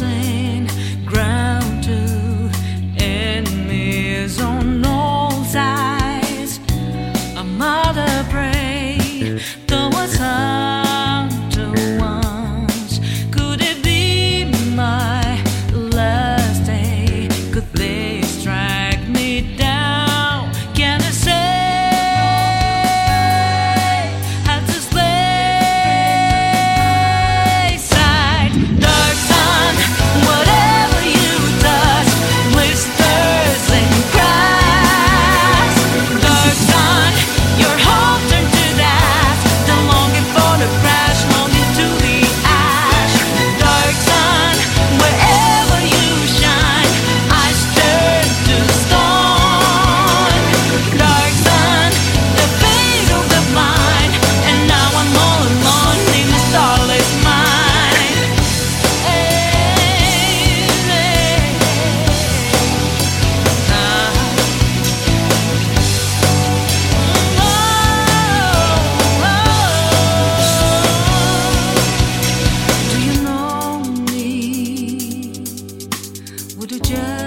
losing ground to enemies on all sides. A mother prayed, though was hung to once. Could it be my last day? Could they strike me down? Can I say at this wayside? Dark sun, whatever you touch blisters and cracks. Dark sun, your hope turned to dust. The longing for the crash, longing to the ash. Dark sun, wherever you shine, ice turned to stone. Dark sun, the fate of the blind, and now I'm all alone in the starlit mine. Do you know me? Would you just